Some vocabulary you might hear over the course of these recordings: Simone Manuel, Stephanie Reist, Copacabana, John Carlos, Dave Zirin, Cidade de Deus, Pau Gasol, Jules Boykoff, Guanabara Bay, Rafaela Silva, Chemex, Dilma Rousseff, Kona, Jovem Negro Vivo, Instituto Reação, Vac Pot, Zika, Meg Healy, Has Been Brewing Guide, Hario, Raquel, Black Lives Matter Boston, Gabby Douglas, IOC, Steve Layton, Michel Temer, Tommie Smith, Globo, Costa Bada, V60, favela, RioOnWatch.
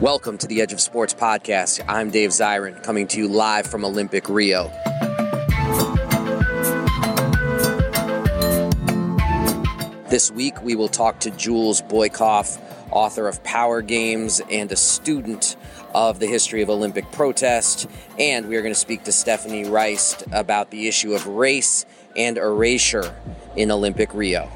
Welcome to the Edge of Sports Podcast. I'm Dave Zirin, coming to you live from Olympic Rio. This week, we will talk to Jules Boykoff, author of Power Games and a student of the history of Olympic protest. And we are going to speak to Stephanie Reist about the issue of race and erasure in Olympic Rio.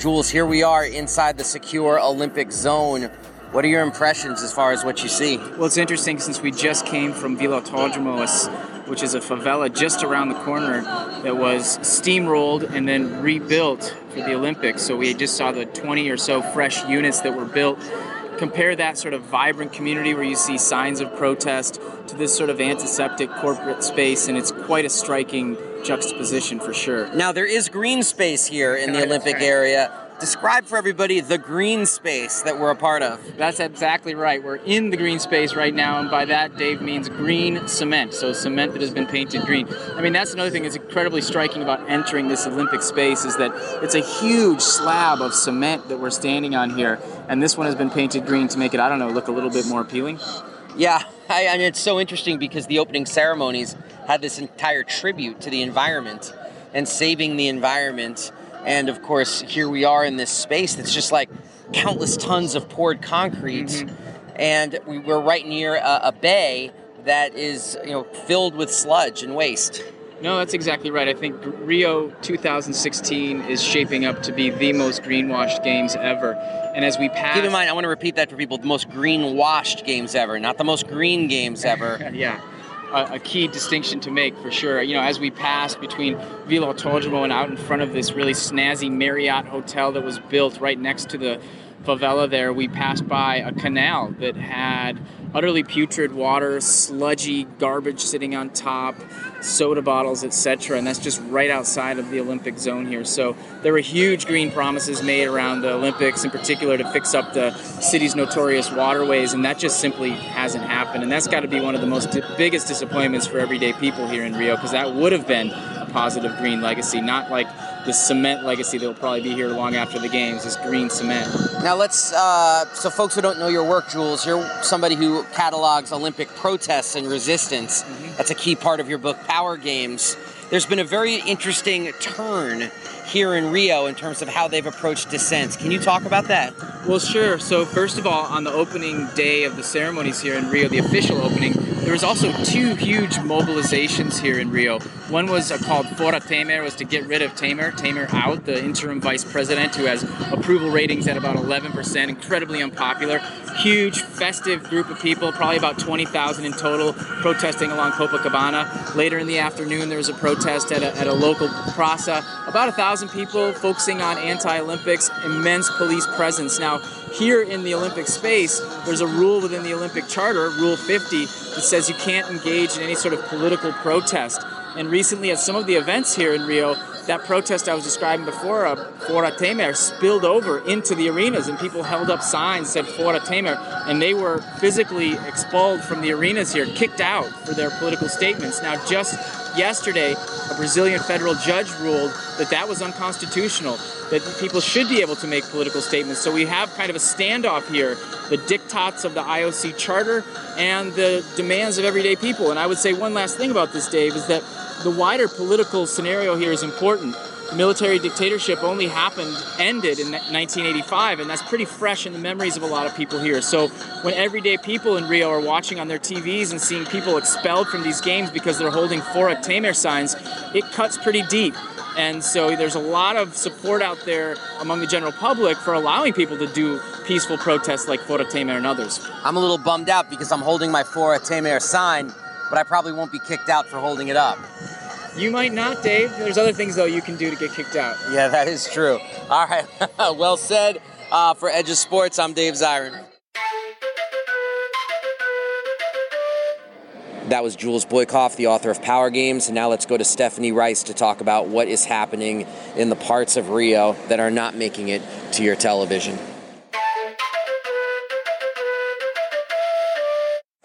Jules, here we are inside the secure Olympic zone. What are your impressions as far as what you see? Well, it's interesting since we just came from Vila Autódromo, which is a favela just around the corner that was steamrolled and then rebuilt for the Olympics. So we just saw the 20 or so fresh units that were built. Compare that sort of vibrant community where you see signs of protest to this sort of antiseptic corporate space, and it's quite a striking juxtaposition for sure. Now, there is green space here in the Olympic area. Describe for everybody the green space that we're a part of. That's exactly right. We're in the green space right now, and by that, Dave, means green cement, so cement that has been painted green. I mean, that's another thing that's incredibly striking about entering this Olympic space is that it's a huge slab of cement that we're standing on here, and this one has been painted green to make it, I don't know, look a little bit more appealing. Yeah, I mean, it's so interesting because the opening ceremonies had this entire tribute to the environment and saving the environment. And, of course, here we are in this space that's just like countless tons of poured concrete. Mm-hmm. And we're right near a bay that is, you know, filled with sludge and waste. No, that's exactly right. I think Rio 2016 is shaping up to be the most greenwashed games ever. And as we pass... Keep in mind, I want to repeat that for people, the most greenwashed games ever, not the most green games ever. Yeah. A key distinction to make for sure. You know, as we passed between Vila Autódromo and out in front of this really snazzy Marriott hotel that was built right next to the favela there, we passed by a canal that had utterly putrid water, sludgy garbage sitting on top, soda bottles, etc. And that's just right outside of the Olympic zone here. So there were huge green promises made around the Olympics, in particular to fix up the city's notorious waterways, and that just simply hasn't happened. And that's got to be one of the most biggest disappointments for everyday people here in Rio, because that would have been a positive green legacy, not like the cement legacy that will probably be here long after the games, is green cement. Now let's, so folks who don't know your work, Jules, you're somebody who catalogs Olympic protests and resistance. Mm-hmm. That's a key part of your book, Power Games. There's been a very interesting turn here in Rio in terms of how they've approached dissent. Can you talk about that? Well, sure. So first of all, on the opening day of the ceremonies here in Rio, the official opening, there was also two huge mobilizations here in Rio. One was called Fora Temer, was to get rid of Temer, Temer out, the interim vice president who has approval ratings at about 11%, incredibly unpopular. Huge, festive group of people, probably about 20,000 in total, protesting along Copacabana. Later in the afternoon, there was a protest at a local praça. About 1,000 people focusing on anti-Olympics, immense police presence. Now, here in the Olympic space, there's a rule within the Olympic Charter, Rule 50, that says you can't engage in any sort of political protest. And recently at some of the events here in Rio, that protest I was describing before, Fora Temer, spilled over into the arenas, and people held up signs that said Fora Temer, and they were physically expelled from the arenas here, kicked out for their political statements. Now, just yesterday, a Brazilian federal judge ruled that that was unconstitutional, that people should be able to make political statements. So we have kind of a standoff here, the diktats of the IOC charter and the demands of everyday people. And I would say one last thing about this, Dave, is that the wider political scenario here is important. Military dictatorship only ended in 1985, and that's pretty fresh in the memories of a lot of people here. So when everyday people in Rio are watching on their TVs and seeing people expelled from these games because they're holding Fora Temer signs, it cuts pretty deep. And so there's a lot of support out there among the general public for allowing people to do peaceful protests like Fora Temer and others. I'm a little bummed out because I'm holding my Fora Temer sign, but I probably won't be kicked out for holding it up. You might not, Dave. There's other things, though, you can do to get kicked out. Yeah, that is true. All right. Well said. For Edge of Sports, I'm Dave Zirin. That was Jules Boykoff, the author of Power Games. And now let's go to Stephanie Reist to talk about what is happening in the parts of Rio that are not making it to your television.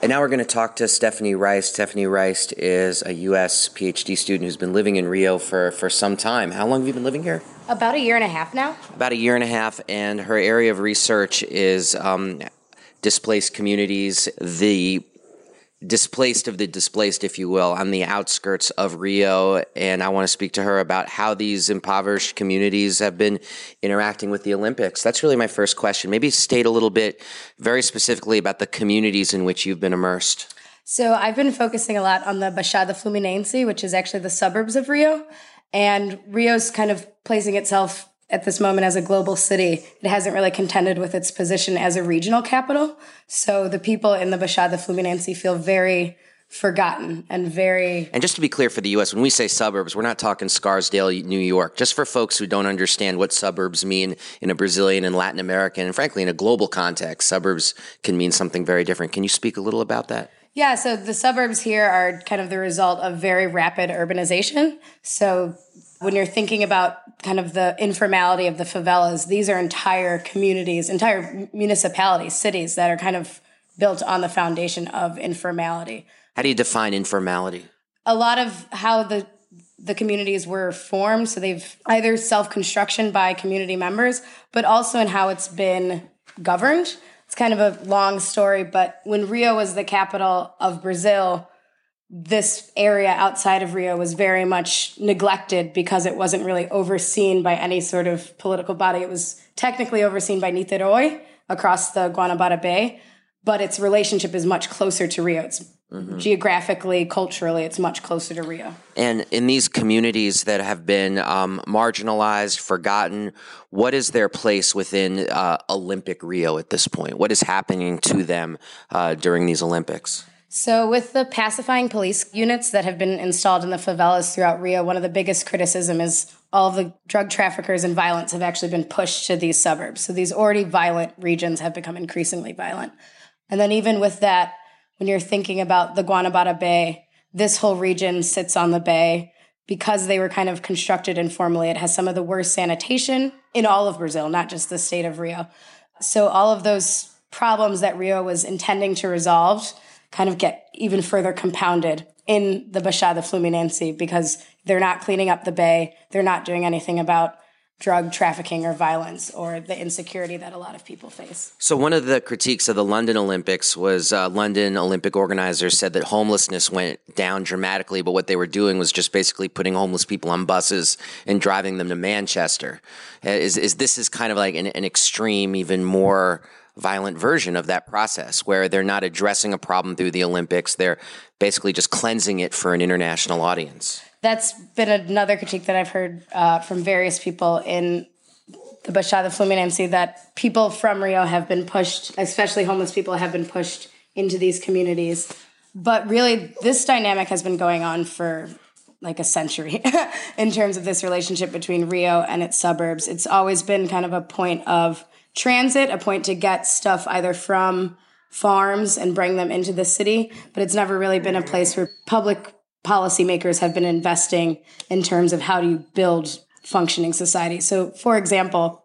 And now we're going to talk to Stephanie Reist. Stephanie Reist is a U.S. PhD student who's been living in Rio for some time. How long have you been living here? About a year and a half now. About a year and a half, and her area of research is displaced communities, the displaced of the displaced, if you will, on the outskirts of Rio. And I want to speak to her about how these impoverished communities have been interacting with the Olympics. That's really my first question. Maybe state a little bit very specifically about the communities in which you've been immersed. So I've been focusing a lot on the Baixada Fluminense, which is actually the suburbs of Rio. And Rio's kind of placing itself at this moment as a global city. It hasn't really contended with its position as a regional capital. So the people in the Baixada Fluminense feel very forgotten and very... And just to be clear for the U.S., when we say suburbs, we're not talking Scarsdale, New York. Just for folks who don't understand what suburbs mean in a Brazilian and Latin American, and frankly, in a global context, suburbs can mean something very different. Can you speak a little about that? Yeah, so the suburbs here are kind of the result of very rapid urbanization. So when you're thinking about kind of the informality of the favelas, these are entire communities, entire municipalities, cities that are kind of built on the foundation of informality. How do you define informality? A lot of how the communities were formed. So they've either self-construction by community members, but also in how it's been governed. It's kind of a long story, but when Rio was the capital of Brazil, this area outside of Rio was very much neglected because it wasn't really overseen by any sort of political body. It was technically overseen by Niterói across the Guanabara Bay, but its relationship is much closer to Rio. It's geographically, culturally, it's much closer to Rio. And in these communities that have been marginalized, forgotten, what is their place within Olympic Rio at this point? What is happening to them during these Olympics? So with the pacifying police units that have been installed in the favelas throughout Rio, one of the biggest criticism is all of the drug traffickers and violence have actually been pushed to these suburbs. So these already violent regions have become increasingly violent. And then even with that, when you're thinking about the Guanabara Bay, this whole region sits on the bay. Because they were kind of constructed informally, it has some of the worst sanitation in all of Brazil, not just the state of Rio. So all of those problems that Rio was intending to resolve kind of get even further compounded in the Baixada Fluminense because they're not cleaning up the bay. They're not doing anything about drug trafficking or violence or the insecurity that a lot of people face. So one of the critiques of the London Olympics was London Olympic organizers said that homelessness went down dramatically, but what they were doing was just basically putting homeless people on buses and driving them to Manchester. Is this kind of like an extreme, even more violent version of that process where they're not addressing a problem through the Olympics. They're basically just cleansing it for an international audience. That's been another critique that I've heard from various people in the Baixada Fluminense, that people from Rio have been pushed, especially homeless people have been pushed into these communities. But really, this dynamic has been going on for like a century in terms of this relationship between Rio and its suburbs. It's always been kind of a point of transit, a point to get stuff either from farms and bring them into the city, but it's never really been a place where public policymakers have been investing in terms of how do you build functioning society. So, for example,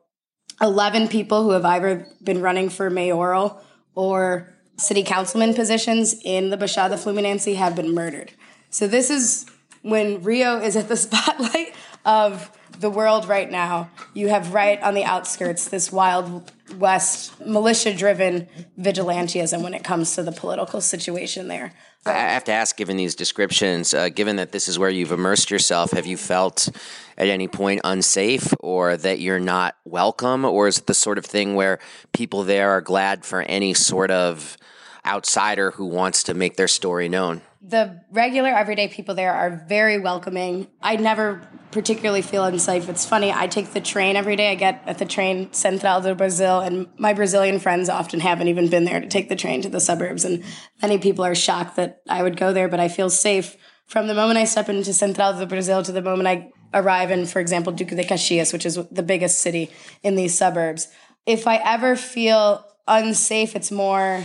11 people who have either been running for mayoral or city councilman positions in the Baixada Fluminense have been murdered. So this is when Rio is at the spotlight of the world right now, you have right on the outskirts this wild west militia-driven vigilantism when it comes to the political situation there. I have to ask, given these descriptions, given that this is where you've immersed yourself, have you felt at any point unsafe or that you're not welcome? Or is it the sort of thing where people there are glad for any sort of outsider who wants to make their story known? The regular everyday people there are very welcoming. I never particularly feel unsafe. It's funny, I take the train every day. I get at the train Central do Brasil, and my Brazilian friends often haven't even been there to take the train to the suburbs, and many people are shocked that I would go there, but I feel safe from the moment I step into Central do Brasil to the moment I arrive in, for example, Duque de Caxias, which is the biggest city in these suburbs. If I ever feel unsafe, it's more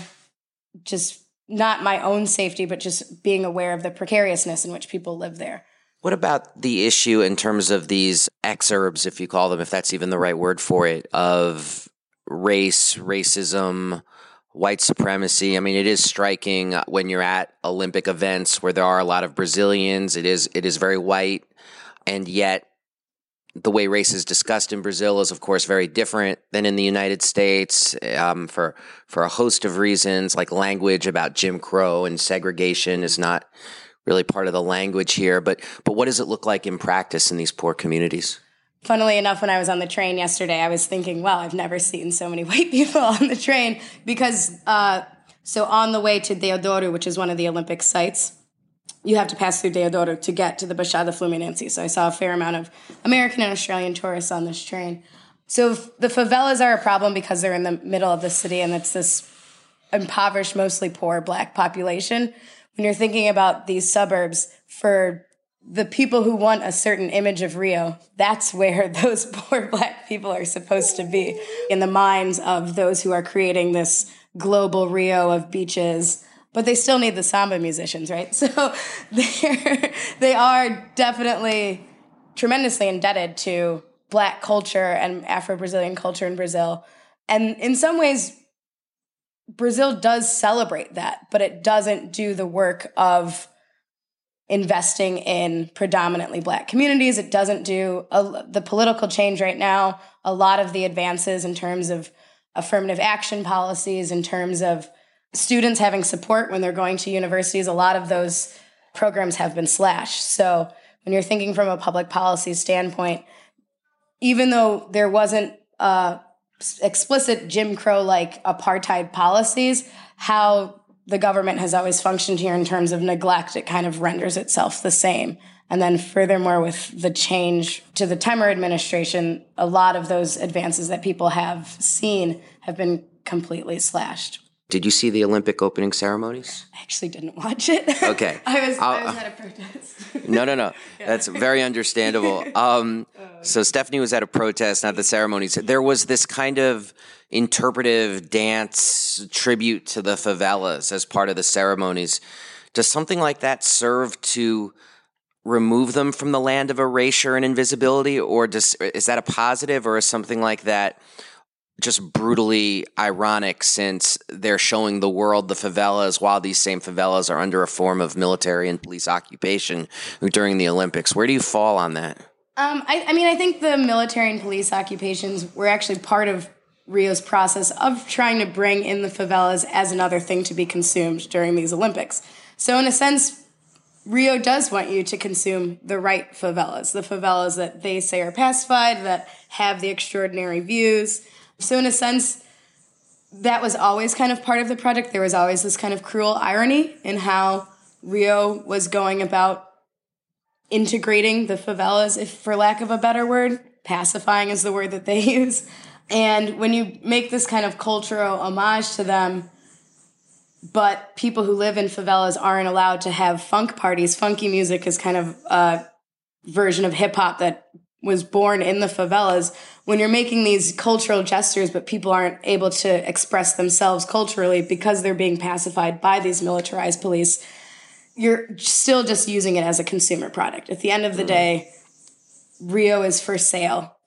just not my own safety, but just being aware of the precariousness in which people live there. What about the issue in terms of these exurbs, if you call them, if that's even the right word for it, of race, racism, white supremacy? I mean, it is striking when you're at Olympic events where there are a lot of Brazilians. It is very white, and yet the way race is discussed in Brazil is, of course, very different than in the United States for a host of reasons, like language about Jim Crow and segregation is not really part of the language here. But what does it look like in practice in these poor communities? Funnily enough, when I was on the train yesterday, I was thinking, well, I've never seen so many white people on the train because so on the way to Deodoro, which is one of the Olympic sites, you have to pass through Deodoro to get to the Baixada Fluminense. So I saw a fair amount of American and Australian tourists on this train. So the favelas are a problem because they're in the middle of the city and it's this impoverished, mostly poor black population. When you're thinking about these suburbs, for the people who want a certain image of Rio, that's where those poor black people are supposed to be, in the minds of those who are creating this global Rio of beaches. But they still need the samba musicians, right? So they are definitely tremendously indebted to black culture and Afro-Brazilian culture in Brazil. And in some ways, Brazil does celebrate that, but it doesn't do the work of investing in predominantly black communities. It doesn't do the political change right now. A lot of the advances in terms of affirmative action policies, in terms of students having support when they're going to universities, a lot of those programs have been slashed. So when you're thinking from a public policy standpoint, even though there wasn't explicit Jim Crow-like apartheid policies, how the government has always functioned here in terms of neglect, it kind of renders itself the same. And then furthermore, with the change to the Temer administration, a lot of those advances that people have seen have been completely slashed. Did you see the Olympic opening ceremonies? I actually didn't watch it. Okay. I was at a protest. No. Yeah. That's very understandable. So Stephanie was at a protest, not the ceremonies. There was this kind of interpretive dance tribute to the favelas as part of the ceremonies. Does something like that serve to remove them from the land of erasure and invisibility? Or is that a positive, or is something like that just brutally ironic, since they're showing the world the favelas while these same favelas are under a form of military and police occupation during the Olympics? Where do you fall on that? I think the military and police occupations were actually part of Rio's process of trying to bring in the favelas as another thing to be consumed during these Olympics. So in a sense, Rio does want you to consume the right favelas, the favelas that they say are pacified, that have the extraordinary views. So in a sense, that was always kind of part of the project. There was always this kind of cruel irony in how Rio was going about integrating the favelas, if for lack of a better word. Pacifying is the word that they use. And when you make this kind of cultural homage to them, but people who live in favelas aren't allowed to have funk parties. Funky music is kind of a version of hip-hop that was born in the favelas. When you're making these cultural gestures, but people aren't able to express themselves culturally because they're being pacified by these militarized police, you're still just using it as a consumer product. At the end of the day, Rio is for sale,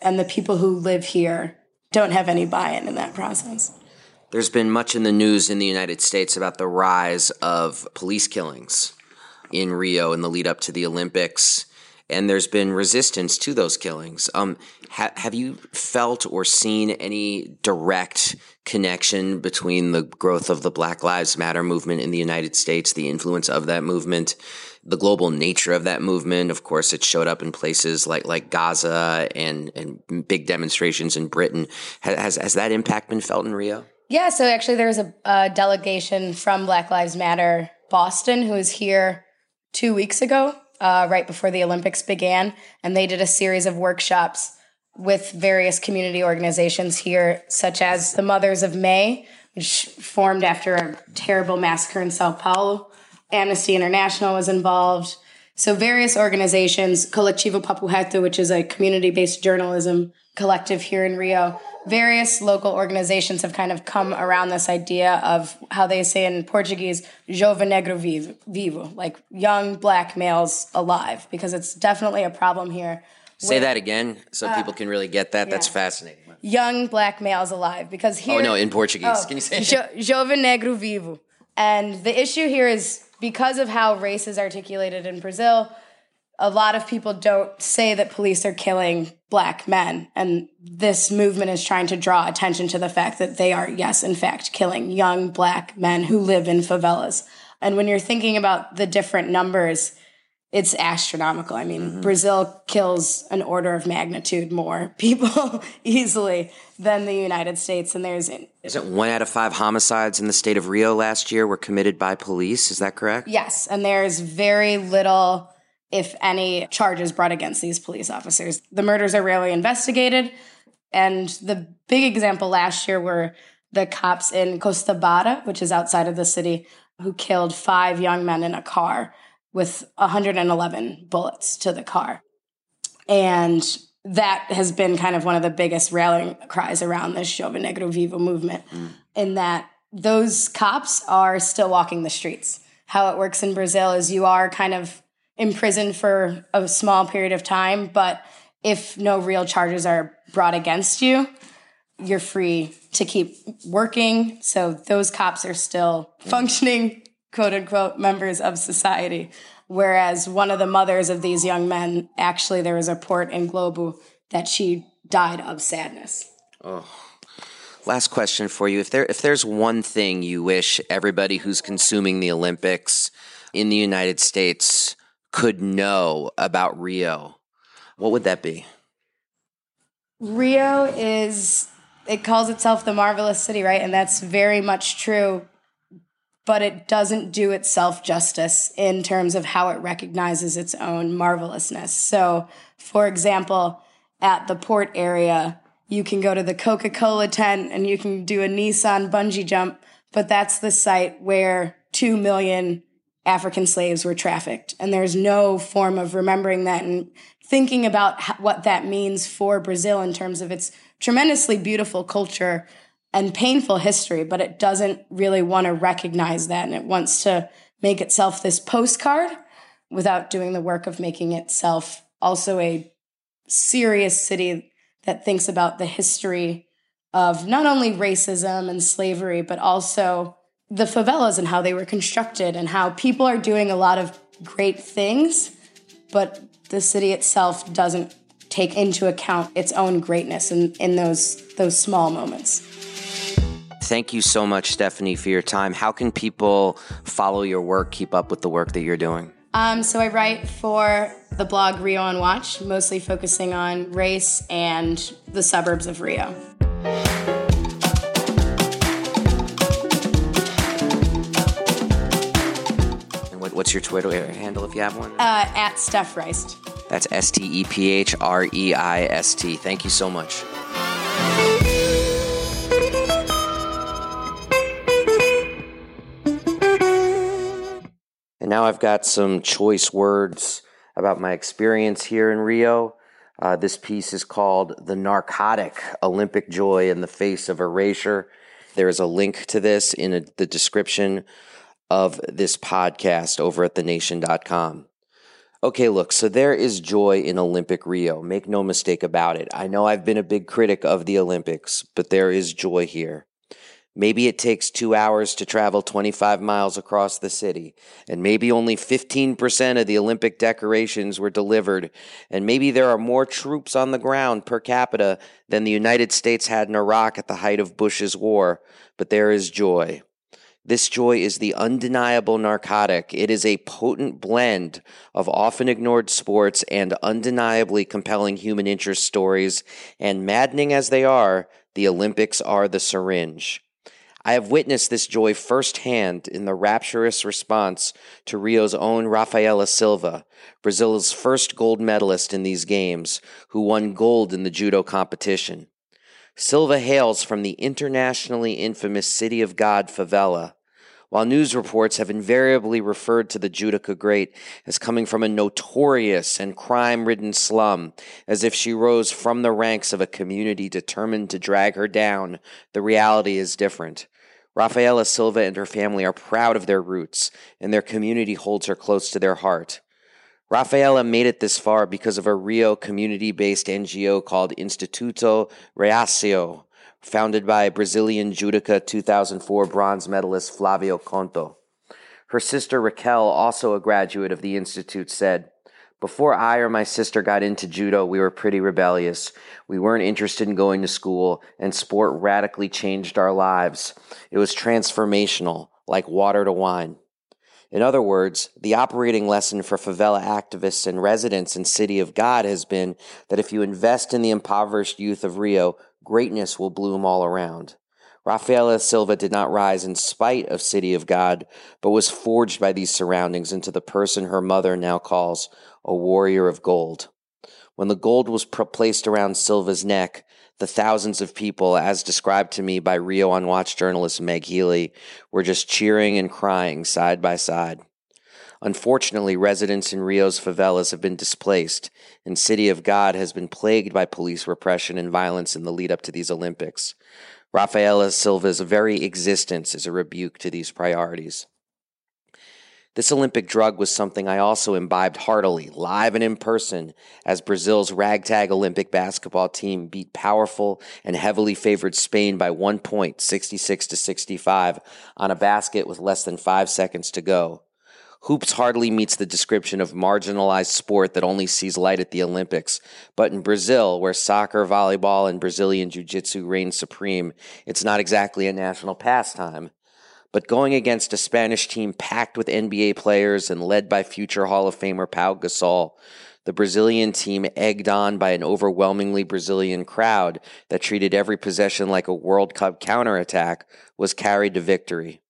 and the people who live here don't have any buy-in in that process. There's been much in the news in the United States about the rise of police killings. in Rio in the lead up to the Olympics, and there's been resistance to those killings. Have you felt or seen any direct connection between the growth of the Black Lives Matter movement in the United States, the influence of that movement, the global nature of that movement? Of course, it showed up in places like Gaza and big demonstrations in Britain. Has that impact been felt in Rio? Yeah, so actually there was a delegation from Black Lives Matter Boston who was here 2 weeks ago, right before the Olympics began, and they did a series of workshops with various community organizations here, such as the Mothers of May, which formed after a terrible massacre in Sao Paulo. Amnesty International was involved. So various organizations, Coletivo Papo Reto, which is a community-based journalism collective here in Rio, various local organizations have kind of come around this idea of how they say in Portuguese, jovem negro vivo, like young black males alive, because it's definitely a problem here. Say that again so people can really get that. Yeah. That's fascinating. Young black males alive, because here... Oh, no, in Portuguese. Can you say it? Jovem negro vivo. And the issue here is because of how race is articulated in Brazil, a lot of people don't say that police are killing black men. And this movement is trying to draw attention to the fact that they are, yes, in fact, killing young black men who live in favelas. And when you're thinking about the different numbers, it's astronomical. I mean, Brazil kills an order of magnitude more people easily than the United States. And there's... Isn't 1 out of 5 homicides in the state of Rio last year were committed by police? Is that correct? Yes. And there's very little, if any, charges brought against these police officers. The murders are rarely investigated. And the big example last year were the cops in Costa Bada, which is outside of the city, who killed 5 young men in a car with 111 bullets to the car. And that has been kind of one of the biggest rallying cries around this Jovem Negro Vivo movement, in that those cops are still walking the streets. How it works in Brazil is you are kind of imprisoned for a small period of time, but if no real charges are brought against you, you're free to keep working. So those cops are still functioning, quote-unquote, members of society, whereas one of the mothers of these young men, actually there was a report in Globo that she died of sadness. Oh. Last question for you. If there's one thing you wish everybody who's consuming the Olympics in the United States could know about Rio, what would that be? Rio is, it calls itself the marvelous city, right? And that's very much true, but it doesn't do itself justice in terms of how it recognizes its own marvelousness. So, for example, at the port area, you can go to the Coca-Cola tent and you can do a Nissan bungee jump, but that's the site where 2 million African slaves were trafficked. And there's no form of remembering that and thinking about what that means for Brazil in terms of its tremendously beautiful culture and painful history, but it doesn't really want to recognize that, and it wants to make itself this postcard without doing the work of making itself also a serious city that thinks about the history of not only racism and slavery, but also the favelas and how they were constructed and how people are doing a lot of great things, but the city itself doesn't take into account its own greatness in those small moments. Thank you so much, Stephanie, for your time. How can people follow your work, keep up with the work that you're doing? So I write for the blog RioOnWatch, mostly focusing on race and the suburbs of Rio. And what's your Twitter handle if you have one? At Steph Reist. That's StepHreist. Thank you so much. And now I've got some choice words about my experience here in Rio. This piece is called The Narcotic Olympic Joy in the Face of Erasure. There is a link to this in the description of this podcast over at thenation.com. Okay, look, so there is joy in Olympic Rio. Make no mistake about it. I know I've been a big critic of the Olympics, but there is joy here. Maybe it takes 2 hours to travel 25 miles across the city, and maybe only 15% of the Olympic decorations were delivered, and maybe there are more troops on the ground per capita than the United States had in Iraq at the height of Bush's war, but there is joy. This joy is the undeniable narcotic. It is a potent blend of often ignored sports and undeniably compelling human interest stories, and maddening as they are, the Olympics are the syringe. I have witnessed this joy firsthand in the rapturous response to Rio's own Rafaela Silva, Brazil's first gold medalist in these games, who won gold in the judo competition. Silva hails from the internationally infamous City of God favela. While news reports have invariably referred to the Judoka great as coming from a notorious and crime-ridden slum, as if she rose from the ranks of a community determined to drag her down, the reality is different. Rafaela Silva and her family are proud of their roots, and their community holds her close to their heart. Rafaela made it this far because of a Rio community-based NGO called Instituto Reação, founded by Brazilian Judoka 2004 bronze medalist Flavio Conto. Her sister Raquel, also a graduate of the Institute, said, "Before I or my sister got into judo, we were pretty rebellious. We weren't interested in going to school, and sport radically changed our lives. It was transformational, like water to wine." In other words, the operating lesson for favela activists and residents in City of God has been that if you invest in the impoverished youth of Rio, greatness will bloom all around. Rafaela Silva did not rise in spite of City of God, but was forged by these surroundings into the person her mother now calls a warrior of gold. When the gold was placed around Silva's neck, the thousands of people, as described to me by RioOnWatch journalist Meg Healy, were just cheering and crying side by side. Unfortunately, residents in Rio's favelas have been displaced, and City of God has been plagued by police repression and violence in the lead-up to these Olympics. Rafaela Silva's very existence is a rebuke to these priorities. This Olympic drug was something I also imbibed heartily, live and in person, as Brazil's ragtag Olympic basketball team beat powerful and heavily favored Spain by 1 point, 66-65, on a basket with less than 5 seconds to go. Hoops hardly meets the description of marginalized sport that only sees light at the Olympics, but in Brazil, where soccer, volleyball, and Brazilian jiu-jitsu reign supreme, it's not exactly a national pastime. But going against a Spanish team packed with NBA players and led by future Hall of Famer Pau Gasol, the Brazilian team, egged on by an overwhelmingly Brazilian crowd that treated every possession like a World Cup counterattack, was carried to victory.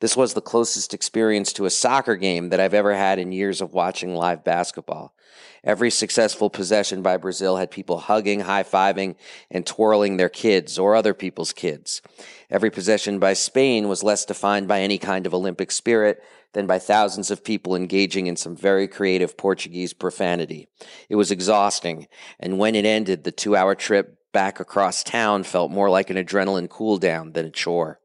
This was the closest experience to a soccer game that I've ever had in years of watching live basketball. Every successful possession by Brazil had people hugging, high-fiving, and twirling their kids or other people's kids. Every possession by Spain was less defined by any kind of Olympic spirit than by thousands of people engaging in some very creative Portuguese profanity. It was exhausting, and when it ended, the 2-hour trip back across town felt more like an adrenaline cool-down than a chore.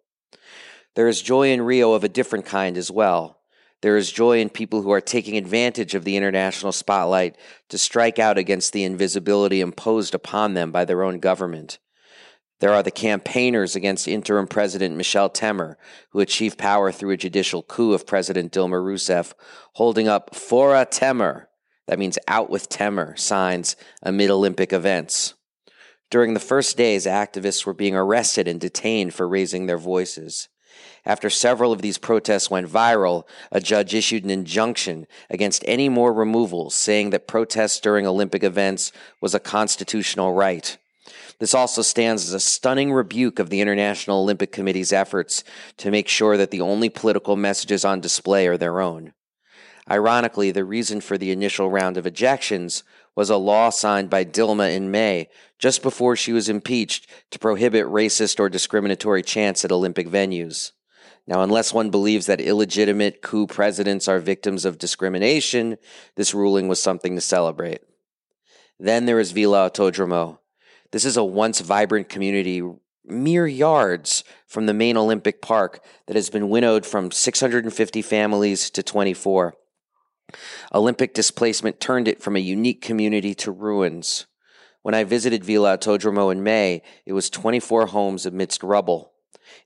There is joy in Rio of a different kind as well. There is joy in people who are taking advantage of the international spotlight to strike out against the invisibility imposed upon them by their own government. There are the campaigners against interim President Michel Temer, who achieved power through a judicial coup of President Dilma Rousseff, holding up "Fora Temer," that means "out with Temer," signs amid Olympic events. During the first days, activists were being arrested and detained for raising their voices. After several of these protests went viral, a judge issued an injunction against any more removals, saying that protests during Olympic events was a constitutional right. This also stands as a stunning rebuke of the International Olympic Committee's efforts to make sure that the only political messages on display are their own. Ironically, the reason for the initial round of ejections was a law signed by Dilma in May, just before she was impeached, to prohibit racist or discriminatory chants at Olympic venues. Now, unless one believes that illegitimate coup presidents are victims of discrimination, this ruling was something to celebrate. Then there is Vila Autódromo. This is a once vibrant community mere yards from the main Olympic park that has been winnowed from 650 families to 24. Olympic displacement turned it from a unique community to ruins. When I visited Vila Autódromo in May, it was 24 homes amidst rubble.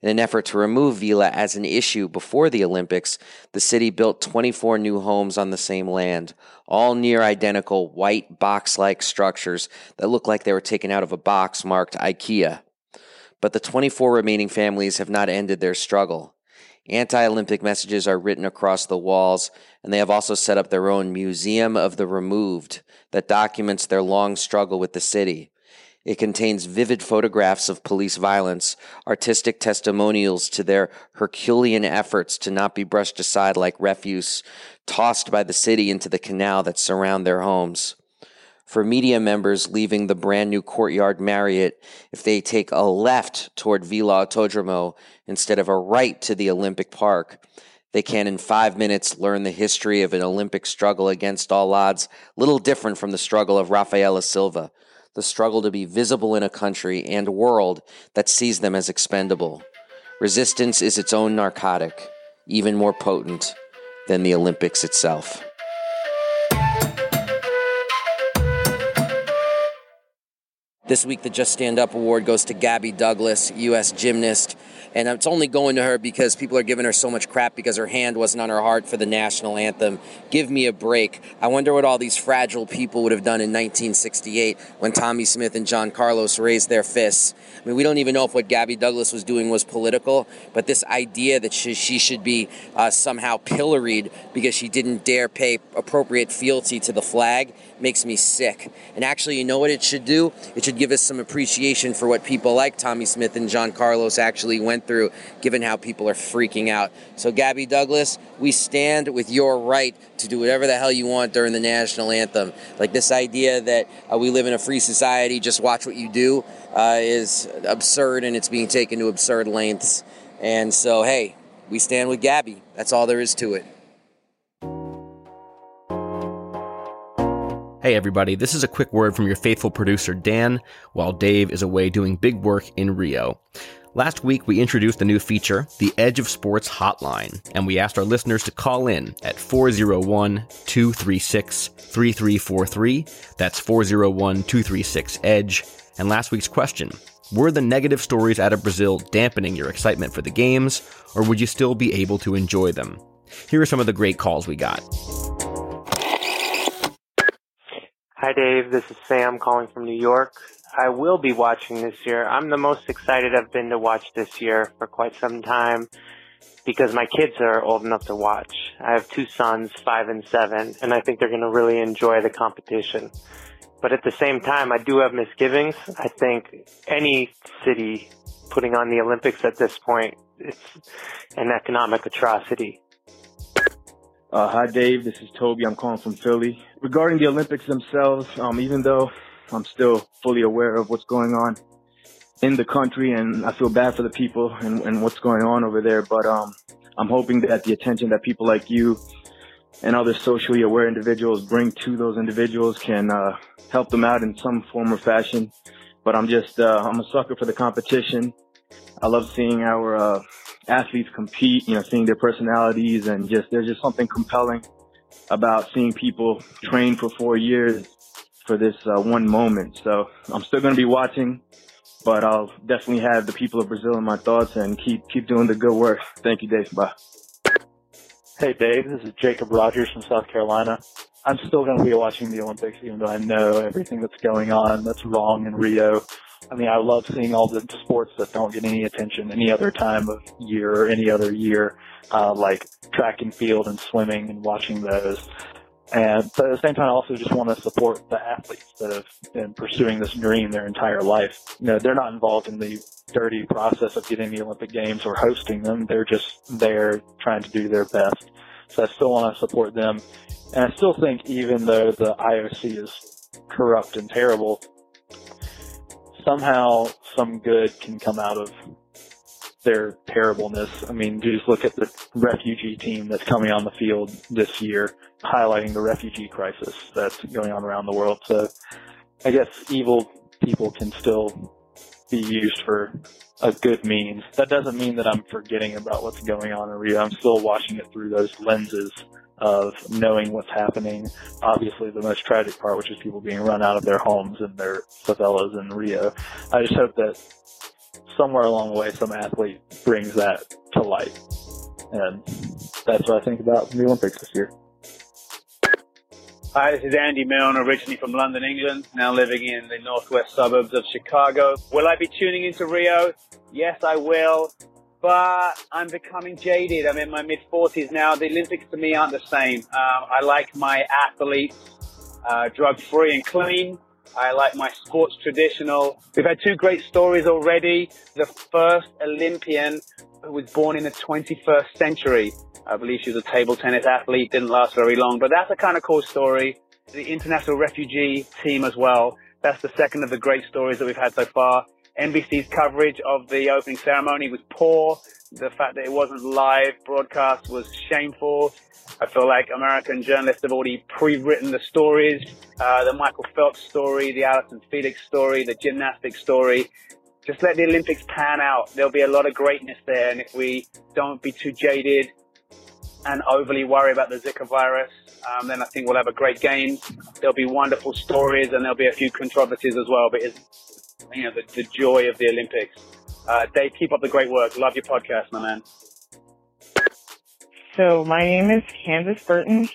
In an effort to remove Vila as an issue before the Olympics, the city built 24 new homes on the same land, all near identical white box-like structures that look like they were taken out of a box marked IKEA. But the 24 remaining families have not ended their struggle. Anti-Olympic messages are written across the walls, and they have also set up their own Museum of the Removed that documents their long struggle with the city. It contains vivid photographs of police violence, artistic testimonials to their Herculean efforts to not be brushed aside like refuse tossed by the city into the canal that surround their homes. For media members leaving the brand new Courtyard Marriott, if they take a left toward Vila Autódromo instead of a right to the Olympic Park, they can in 5 minutes learn the history of an Olympic struggle against all odds, little different from the struggle of Rafaela Silva. The struggle to be visible in a country and world that sees them as expendable. Resistance is its own narcotic, even more potent than the Olympics itself. This week, the Just Stand Up Award goes to Gabby Douglas, U.S. gymnast. And it's only going to her because people are giving her so much crap because her hand wasn't on her heart for the national anthem. Give me a break. I wonder what all these fragile people would have done in 1968 when Tommie Smith and John Carlos raised their fists. I mean, we don't even know if what Gabby Douglas was doing was political, but this idea that she should be somehow pilloried because she didn't dare pay appropriate fealty to the flag makes me sick. And actually, you know what it should do? It should give us some appreciation for what people like Tommie Smith and John Carlos actually went through, given how people are freaking out. So Gabby Douglas, we stand with your right to do whatever the hell you want during the national anthem. Like this idea that we live in a free society, just watch what you do, is absurd, and it's being taken to absurd lengths. And so, hey, we stand with Gabby. That's all there is to it. Hey everybody, this is a quick word from your faithful producer Dan, while Dave is away doing big work in Rio. Last week, we introduced a new feature, the Edge of Sports Hotline, and we asked our listeners to call in at 401-236-3343. That's 401-236-EDGE. And last week's question, were the negative stories out of Brazil dampening your excitement for the games, or would you still be able to enjoy them? Here are some of the great calls we got. Hi Dave, this is Sam calling from New York. I will be watching this year. I'm the most excited I've been to watch this year for quite some time because my kids are old enough to watch. I have two sons, 5 and 7, and I think they're going to really enjoy the competition. But at the same time, I do have misgivings. I think any city putting on the Olympics at this point, it's an economic atrocity. Hi, Dave. This is Toby. I'm calling from Philly. Regarding the Olympics themselves, even though I'm still fully aware of what's going on in the country, and I feel bad for the people and what's going on over there. But I'm hoping that the attention that people like you and other socially aware individuals bring to those individuals can help them out in some form or fashion. But I'm a sucker for the competition. I love seeing our athletes compete, seeing their personalities, and there's something compelling about seeing people train for 4 years for this one moment. So I'm still going to be watching, but I'll definitely have the people of Brazil in my thoughts and keep doing the good work. Thank you, Dave. Bye. Hey, Dave. This is Jacob Rogers from South Carolina. I'm still going to be watching the Olympics, even though I know everything that's going on that's wrong in Rio. I mean, I love seeing all the sports that don't get any attention any other time of year or any other year, like track and field and swimming and watching those. And but at the same time, I also just want to support the athletes that have been pursuing this dream their entire life. They're not involved in the dirty process of getting the Olympic Games or hosting them. They're just there trying to do their best. So I still want to support them. And I still think even though the IOC is corrupt and terrible, somehow some good can come out of their terribleness. I mean, just look at the refugee team that's coming on the field this year, highlighting the refugee crisis that's going on around the world. So I guess evil people can still be used for a good means. That doesn't mean that I'm forgetting about what's going on in Rio. I'm still watching it through those lenses of knowing what's happening. Obviously the most tragic part, which is people being run out of their homes and their favelas in Rio. I just hope that somewhere along the way, some athlete brings that to light. And that's what I think about the Olympics this year. Hi, this is Andy Milne, originally from London, England, now living in the northwest suburbs of Chicago. Will I be tuning into Rio? Yes, I will, but I'm becoming jaded. I'm in my mid-40s now. The Olympics to me aren't the same. I like my athletes drug-free and clean. I like my sports traditional. We've had two great stories already. The first Olympian who was born in the 21st century. I believe she was a table tennis athlete, didn't last very long, but that's a kind of cool story. The international refugee team as well. That's the second of the great stories that we've had so far. NBC's coverage of the opening ceremony was poor. The fact that it wasn't live broadcast was shameful. I feel like American journalists have already pre-written the stories. The Michael Phelps story, the Allyson Felix story, the gymnastics story. Just let the Olympics pan out. There'll be a lot of greatness there. And if we don't be too jaded and overly worry about the Zika virus, then I think we'll have a great game. There'll be wonderful stories and there'll be a few controversies as well, but it's, you know, the joy of the Olympics. Dave, keep up the great work. Love your podcast, my man. So my name is Candace Burton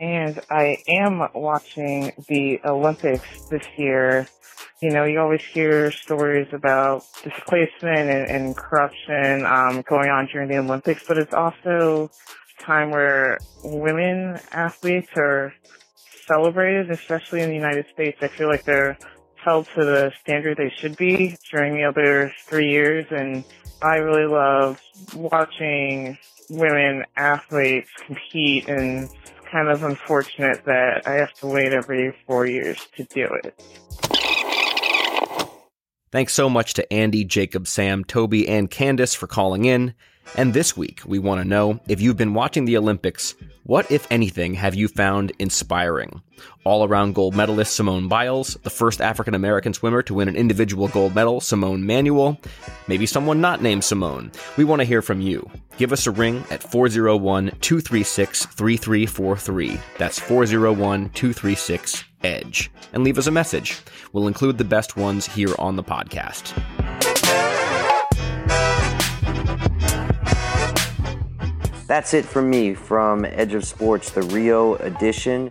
and I am watching the Olympics this year. You know, you always hear stories about displacement and corruption going on during the Olympics, but it's also a time where women athletes are celebrated, especially in the United States. I feel like they're held to the standard they should be during the other 3 years, and I really love watching women athletes compete, and it's kind of unfortunate that I have to wait every 4 years to do it. Thanks so much to Andy, Jacob, Sam, Toby, and Candace for calling in. And this week, we want to know, if you've been watching the Olympics, what, if anything, have you found inspiring? All-around gold medalist Simone Biles, the first African-American swimmer to win an individual gold medal, Simone Manuel, maybe someone not named Simone. We want to hear from you. Give us a ring at 401-236-3343. That's 401-236-EDGE. And leave us a message. We'll include the best ones here on the podcast. That's it from me from Edge of Sports, the Rio edition.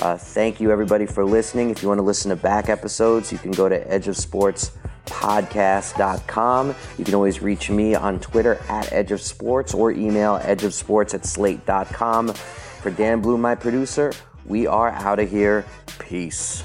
Thank you, everybody, for listening. If you want to listen to back episodes, you can go to edgeofsportspodcast.com. You can always reach me on Twitter at edgeofsports or email edgeofsports@slate.com. For Dan Bloom, my producer, we are out of here. Peace.